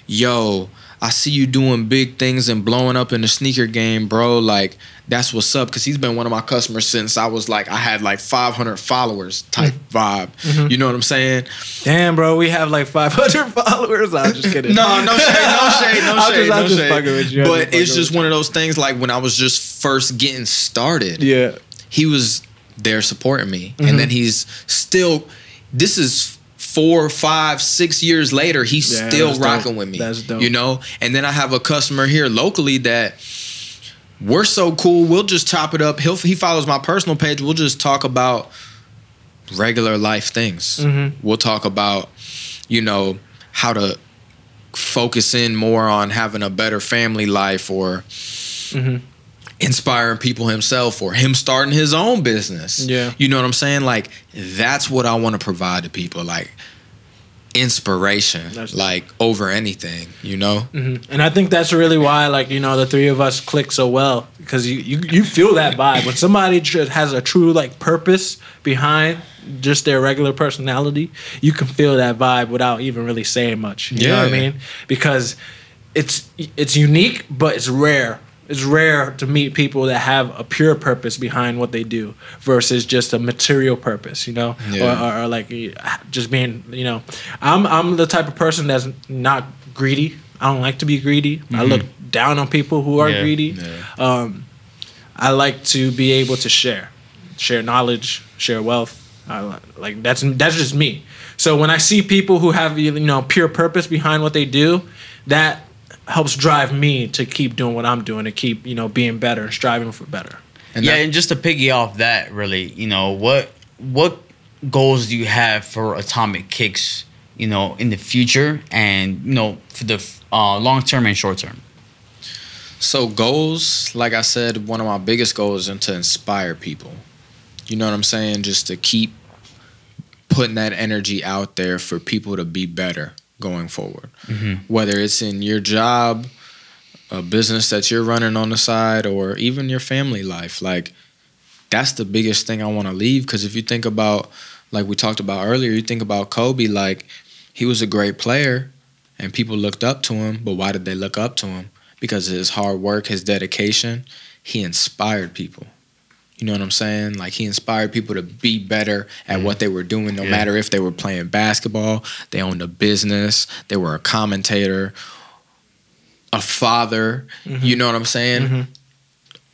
yo, I see you doing big things and blowing up in the sneaker game, bro. Like that's what's up. Cause he's been one of my customers since I was like, I had like five hundred followers type vibe. Mm-hmm. You know what I'm saying? Damn, bro, we have like five hundred followers. I'm just kidding. no, no shade, no shade, no shade, just, no just shade. With you. But just it's just one of those things. Like when I was just first getting started, yeah, he was there supporting me, mm-hmm. and then he's still. This is. Four, five, six years later, he's yeah, still rocking dope. with me. That's dope. You know? And then I have a customer here locally that we're so cool. We'll just chop it up. He'll, he follows my personal page. We'll just talk about regular life things. Mm-hmm. We'll talk about, you know, how to focus in more on having a better family life or mm-hmm. inspiring people himself or him starting his own business. Yeah. You know what I'm saying? Like, that's what I want to provide to people. Like, inspiration, that's like, over anything, you know? Mm-hmm. And I think that's really why, like, you know, the three of us click so well. Because you, you, you feel that vibe. When somebody has a true, like, purpose behind just their regular personality, you can feel that vibe without even really saying much. You yeah. know what I mean? Because it's it's unique, but it's rare. It's rare to meet people that have a pure purpose behind what they do versus just a material purpose, you know, yeah. or, or, or like just being, you know, I'm I'm the type of person that's not greedy. I don't like to be greedy. Mm-hmm. I look down on people who are yeah. greedy. Yeah. Um, I like to be able to share, share knowledge, share wealth. I, like that's that's just me. So when I see people who have, you know, pure purpose behind what they do, that helps drive me to keep doing what I'm doing, to keep, you know, being better and striving for better. And yeah, that- and just to piggy off that, really, you know, what what goals do you have for Atomic Kicks, you know, in the future and, you know, for the uh, long term and short term? So goals, like I said, one of my biggest goals is to inspire people. You know what I'm saying? Just to keep putting that energy out there for people to be better going forward, mm-hmm. whether it's in your job, a business that you're running on the side, or even your family life. Like, that's the biggest thing I want to leave. Because if you think about, like we talked about earlier, you think about Kobe, like, he was a great player and people looked up to him. But why did they look up to him? Because of his hard work, his dedication, he inspired people. You know what I'm saying? Like, he inspired people to be better at mm-hmm. what they were doing, no yeah. matter if they were playing basketball, they owned a business, they were a commentator, a father. Mm-hmm. You know what I'm saying? Mm-hmm.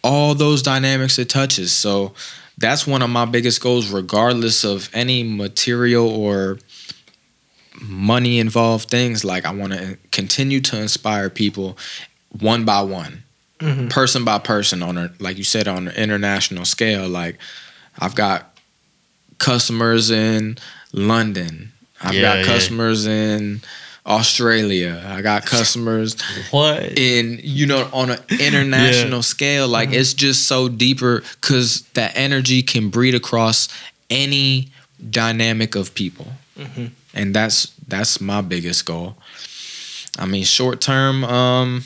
All those dynamics it touches. So that's one of my biggest goals, regardless of any material or money involved things. Like, I want to continue to inspire people one by one. Mm-hmm. Person by person, on a, like you said, on an international scale. Like, I've got customers in London. I've yeah, got customers yeah. in Australia. I got customers what? in, you know, on an international yeah. scale. Like, mm-hmm. it's just so deeper because that energy can breed across any dynamic of people. Mm-hmm. And that's that's my biggest goal. I mean, short term, um,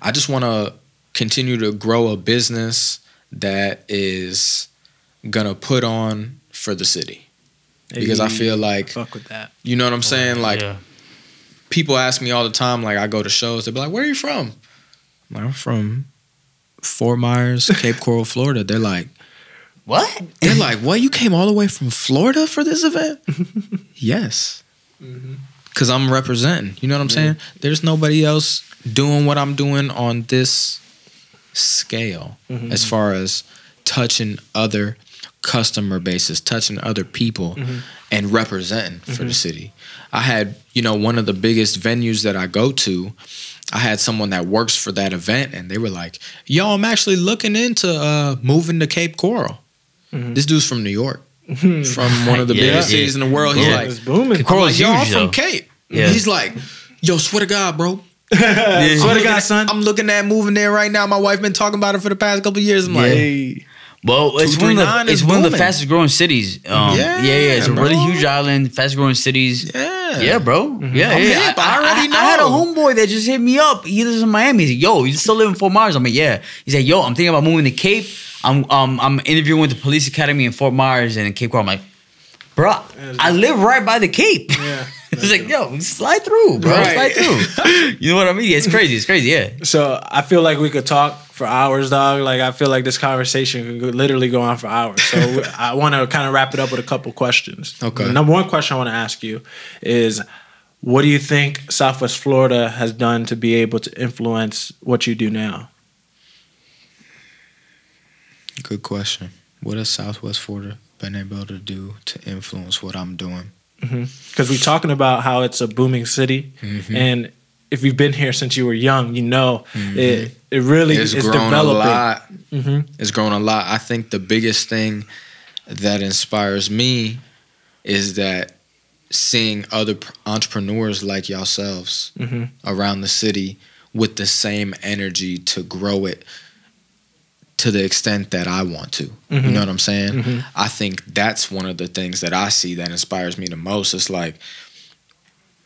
I just want to continue to grow a business that is going to put on for the city. Because hey, I feel like, fuck with that. You know what I'm saying? Like, yeah. people ask me all the time, like, I go to shows, they be like, where are you from? I'm like, I'm from Fort Myers, Cape Coral, Florida. They're like, What? They're like, what? You came all the way from Florida for this event? Yes. Mm-hmm. Cause I'm representing. You know what I'm yeah. saying? There's nobody else doing what I'm doing on this scale, mm-hmm. as far as touching other customer bases, touching other people, mm-hmm. and representing mm-hmm. for the city. I had, you know, one of the biggest venues that I go to, I had someone that works for that event, and they were like, yo, I'm actually looking into uh, moving to Cape Coral. Mm-hmm. This dude's from New York, from one of the yeah, biggest yeah. cities in the world. He's yeah. like, it's booming. I'm like, yo, I'm from Cape. Yeah. He's like, yo, swear to God, bro. yeah. Swear to God, son. At, I'm looking at moving there right now. My wife been talking about it for the past couple of years. I'm yeah. like, hey. Well, it's one of the, it's one of the fastest growing cities. Um, yeah, yeah, yeah. It's a bro. really huge island, fastest growing cities. Yeah, yeah, bro. Mm-hmm. Yeah, I'm yeah. Hip. I, I already I, know. I had a homeboy that just hit me up. He lives in Miami. He's like, "Yo, you still live in Fort Myers?" I'm like, "Yeah." He's like, "Yo, I'm thinking about moving to Cape. I'm um I'm interviewing with the police academy in Fort Myers and in Cape Coral." I'm like, "Bro, I live right by the Cape." Yeah. It's like, yo, slide through, bro. Right. Slide through. You know what I mean? It's crazy. It's crazy, yeah. So I feel like we could talk for hours, dog. Like, I feel like this conversation could literally go on for hours. So I want to kind of wrap it up with a couple questions. Okay. Number one question I want to ask you is, what do you think Southwest Florida has done to be able to influence what you do now? Good question. What has Southwest Florida been able to do to influence what I'm doing? Because mm-hmm. we're talking about how it's a booming city, mm-hmm. and if you've been here since you were young, you know mm-hmm. it. It really it's is grown developing. A lot. Mm-hmm. It's grown a lot. I think the biggest thing that inspires me is that seeing other entrepreneurs like yourselves mm-hmm. around the city with the same energy to grow it to the extent that I want to. Mm-hmm. You know what I'm saying? Mm-hmm. I think that's one of the things that I see that inspires me the most. It's like,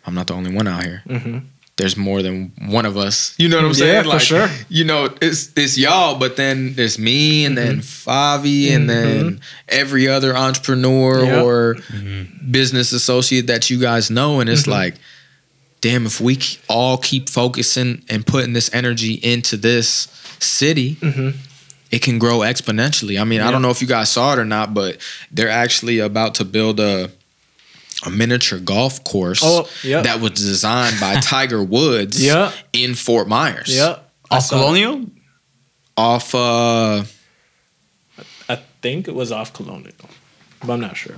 I'm not the only one out here. Mm-hmm. There's more than one of us. You know what I'm saying? Yeah, like, for sure. You know, it's it's y'all, but then there's me, and mm-hmm. then Fabi, mm-hmm. and then every other entrepreneur yep. or mm-hmm. business associate that you guys know. And it's mm-hmm. like, damn, if we all keep focusing and putting this energy into this city, mm-hmm. it can grow exponentially. I mean, yeah. I don't know if you guys saw it or not, but they're actually about to build a a miniature golf course oh, yep. that was designed by Tiger Woods yep. in Fort Myers. Yep. Off Colonial? It. Off, uh... I think it was off Colonial, but I'm not sure.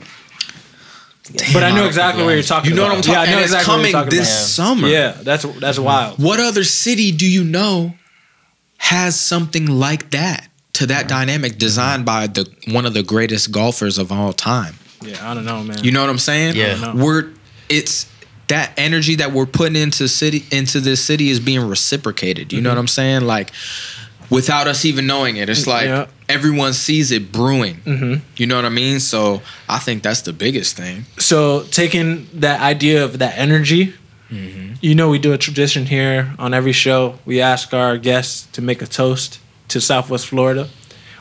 Damn, but I know exactly where you're talking about. You know about. What I'm talking about? Yeah, I know exactly what you're talking about. It's coming this summer. Yeah, that's, that's wild. What other city do you know has something like that? To that right. dynamic designed by the one of the greatest golfers of all time. Yeah, I don't know, man. You know what I'm saying? Yeah, we're it's that energy that we're putting into city into this city is being reciprocated. You mm-hmm. know what I'm saying? Like, without us even knowing it, it's like yeah. everyone sees it brewing. Mm-hmm. You know what I mean? So I think that's the biggest thing. So taking that idea of that energy. Mm-hmm. You know, we do a tradition here on every show. We ask our guests to make a toast to Southwest Florida.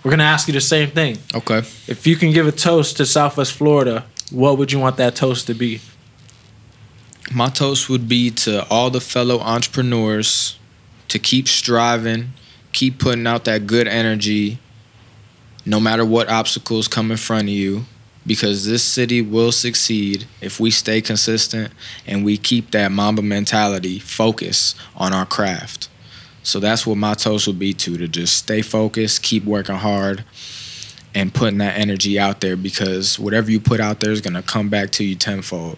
We're going to ask you the same thing. Okay. If you can give a toast to Southwest Florida, what would you want that toast to be? My toast would be to all the fellow entrepreneurs to keep striving, keep putting out that good energy, no matter what obstacles come in front of you, because this city will succeed if we stay consistent and we keep that Mamba mentality focus on our craft. So that's what my toast would be to, to just stay focused, keep working hard, and putting that energy out there, because whatever you put out there is going to come back to you tenfold.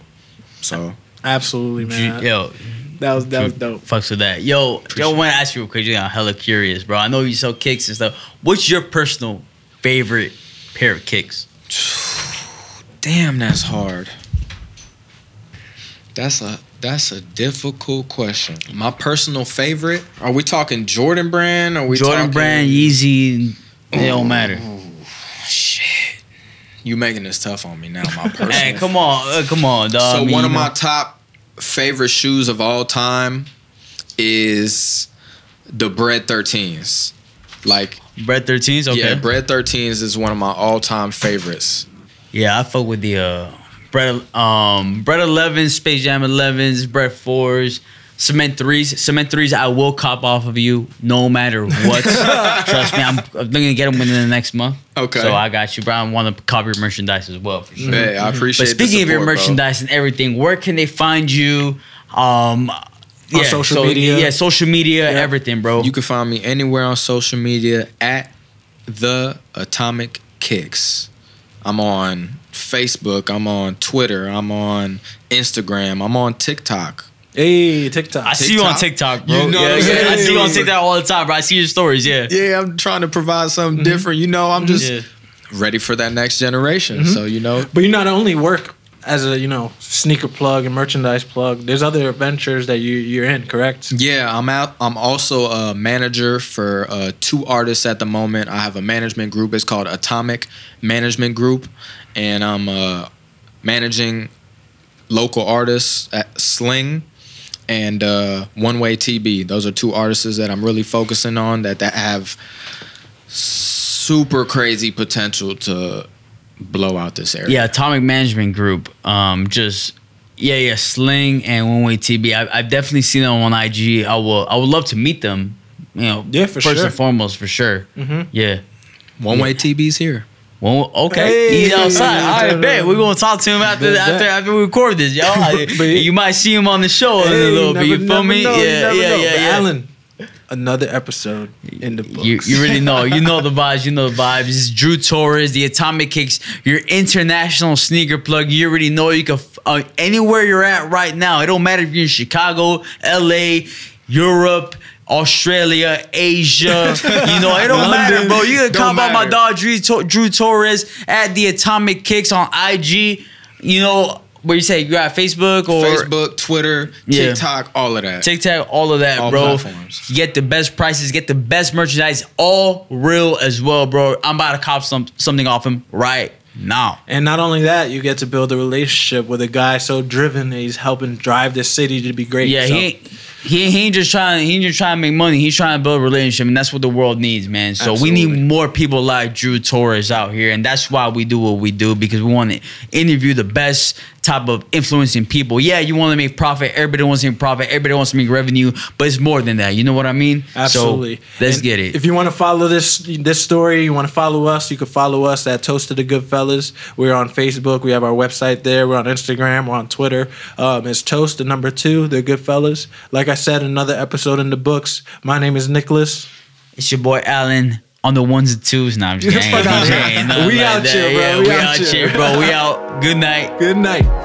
So absolutely, man. G- yo, that was that was dope. Fucks with that. Yo, Appreciate yo, I want to ask you real quick. I'm hella curious, bro. I know you sell kicks and stuff. What's your personal favorite pair of kicks? Damn, that's hard. That's a... That's a difficult question. My personal favorite. Are we talking Jordan brand? Are we Jordan talking... brand, Yeezy? They don't matter. Oh, shit. You making this tough on me now, my personal. Hey, come on. Uh, come on, dog. So I mean, one of know. my top favorite shoes of all time is the Bred thirteens. Like Bred thirteens? Okay. Yeah, Bred thirteens is one of my all-time favorites. Yeah, I fuck with the... Uh... Bread, um, Bred eleven, Space Jam eleven's, Bread Fours, Cement Threes. Cement Threes, I will cop off of you no matter what. Trust me, I'm, I'm going to get them within the next month. Okay. So I got you, bro. I want to cop your merchandise as well. For sure. Hey, I appreciate it. But speaking the support, of your merchandise bro. and everything, where can they find you? Um... Yeah, on social so, media. Yeah, social media, yeah. everything, bro. You can find me anywhere on social media at The Atomic Kicks. I'm on Facebook. I'm on Twitter. I'm on Instagram. I'm on TikTok. Hey, TikTok. I TikTok? see you on TikTok, bro. You know yeah, yeah, I see you on TikTok all the time, bro. I see your stories, yeah. Yeah, I'm trying to provide something mm-hmm. different. You know, I'm just yeah. ready for that next generation. Mm-hmm. So, you know. But you not only work... As a, you know, sneaker plug and merchandise plug, there's other ventures that you, you're in, correct? Yeah, I'm out. I'm also a manager for uh, two artists at the moment. I have a management group. It's called Atomic Management Group. And I'm uh, managing local artists at Sling and uh, One Way T B. Those are two artists that I'm really focusing on that, that have super crazy potential to... blow out this area. Yeah, Atomic Management Group. Um, just yeah, yeah. Sling and One Way T B. I, I've definitely seen them on I G. I will. I would love to meet them. You know. Yeah, for first sure. First and foremost, for sure. Mm-hmm. Yeah. One yeah. Way T B's here. One. Okay. Hey. He's outside. All right, bet we're gonna talk to him after after after we record this, y'all. Like, you might see him on the show hey, in a little bit. You feel me? Know, yeah, you yeah, know. yeah, yeah, yeah. Alan. Another episode in the books. You, you really know. You know the vibes. You know the vibes. It's Drew Torres, the Atomic Kicks, your international sneaker plug. You already know you can uh, anywhere you're at right now. It don't matter if you're in Chicago, L A, Europe, Australia, Asia. You know it don't matter, bro. You can come out my dog Drew, Drew Torres at the Atomic Kicks on I G. You know. What you say? You got Facebook or Facebook, Twitter, yeah. TikTok, all of that. TikTok, all of that, all bro. Platforms. Get the best prices, get the best merchandise, all real as well, bro. I'm about to cop some something off him right now. And not only that, you get to build a relationship with a guy so driven that he's helping drive this city to be great. Yeah, so. he ain't, he he ain't just trying he ain't just trying to make money. He's trying to build a relationship, and that's what the world needs, man. So Absolutely. we need more people like Drew Torres out here, and that's why we do what we do because we want to interview the best. Type of influencing people. Yeah, you want to make profit. Everybody wants to make profit. Everybody wants to make revenue, but it's more than that. You know what I mean? Absolutely. So let's and get it. If you want to follow this this story, you want to follow us, you can follow us at Toast to the Goodfellas. We're on Facebook. We have our website there. We're on Instagram. We're on Twitter. Um, it's Toast, the number two, the Goodfellas. Like I said, another episode in the books. My name is Nicholas. It's your boy, Alan. On the ones and twos. Nah, I'm just kidding. We out here, bro. We out here, bro. We out. Good night. Good night.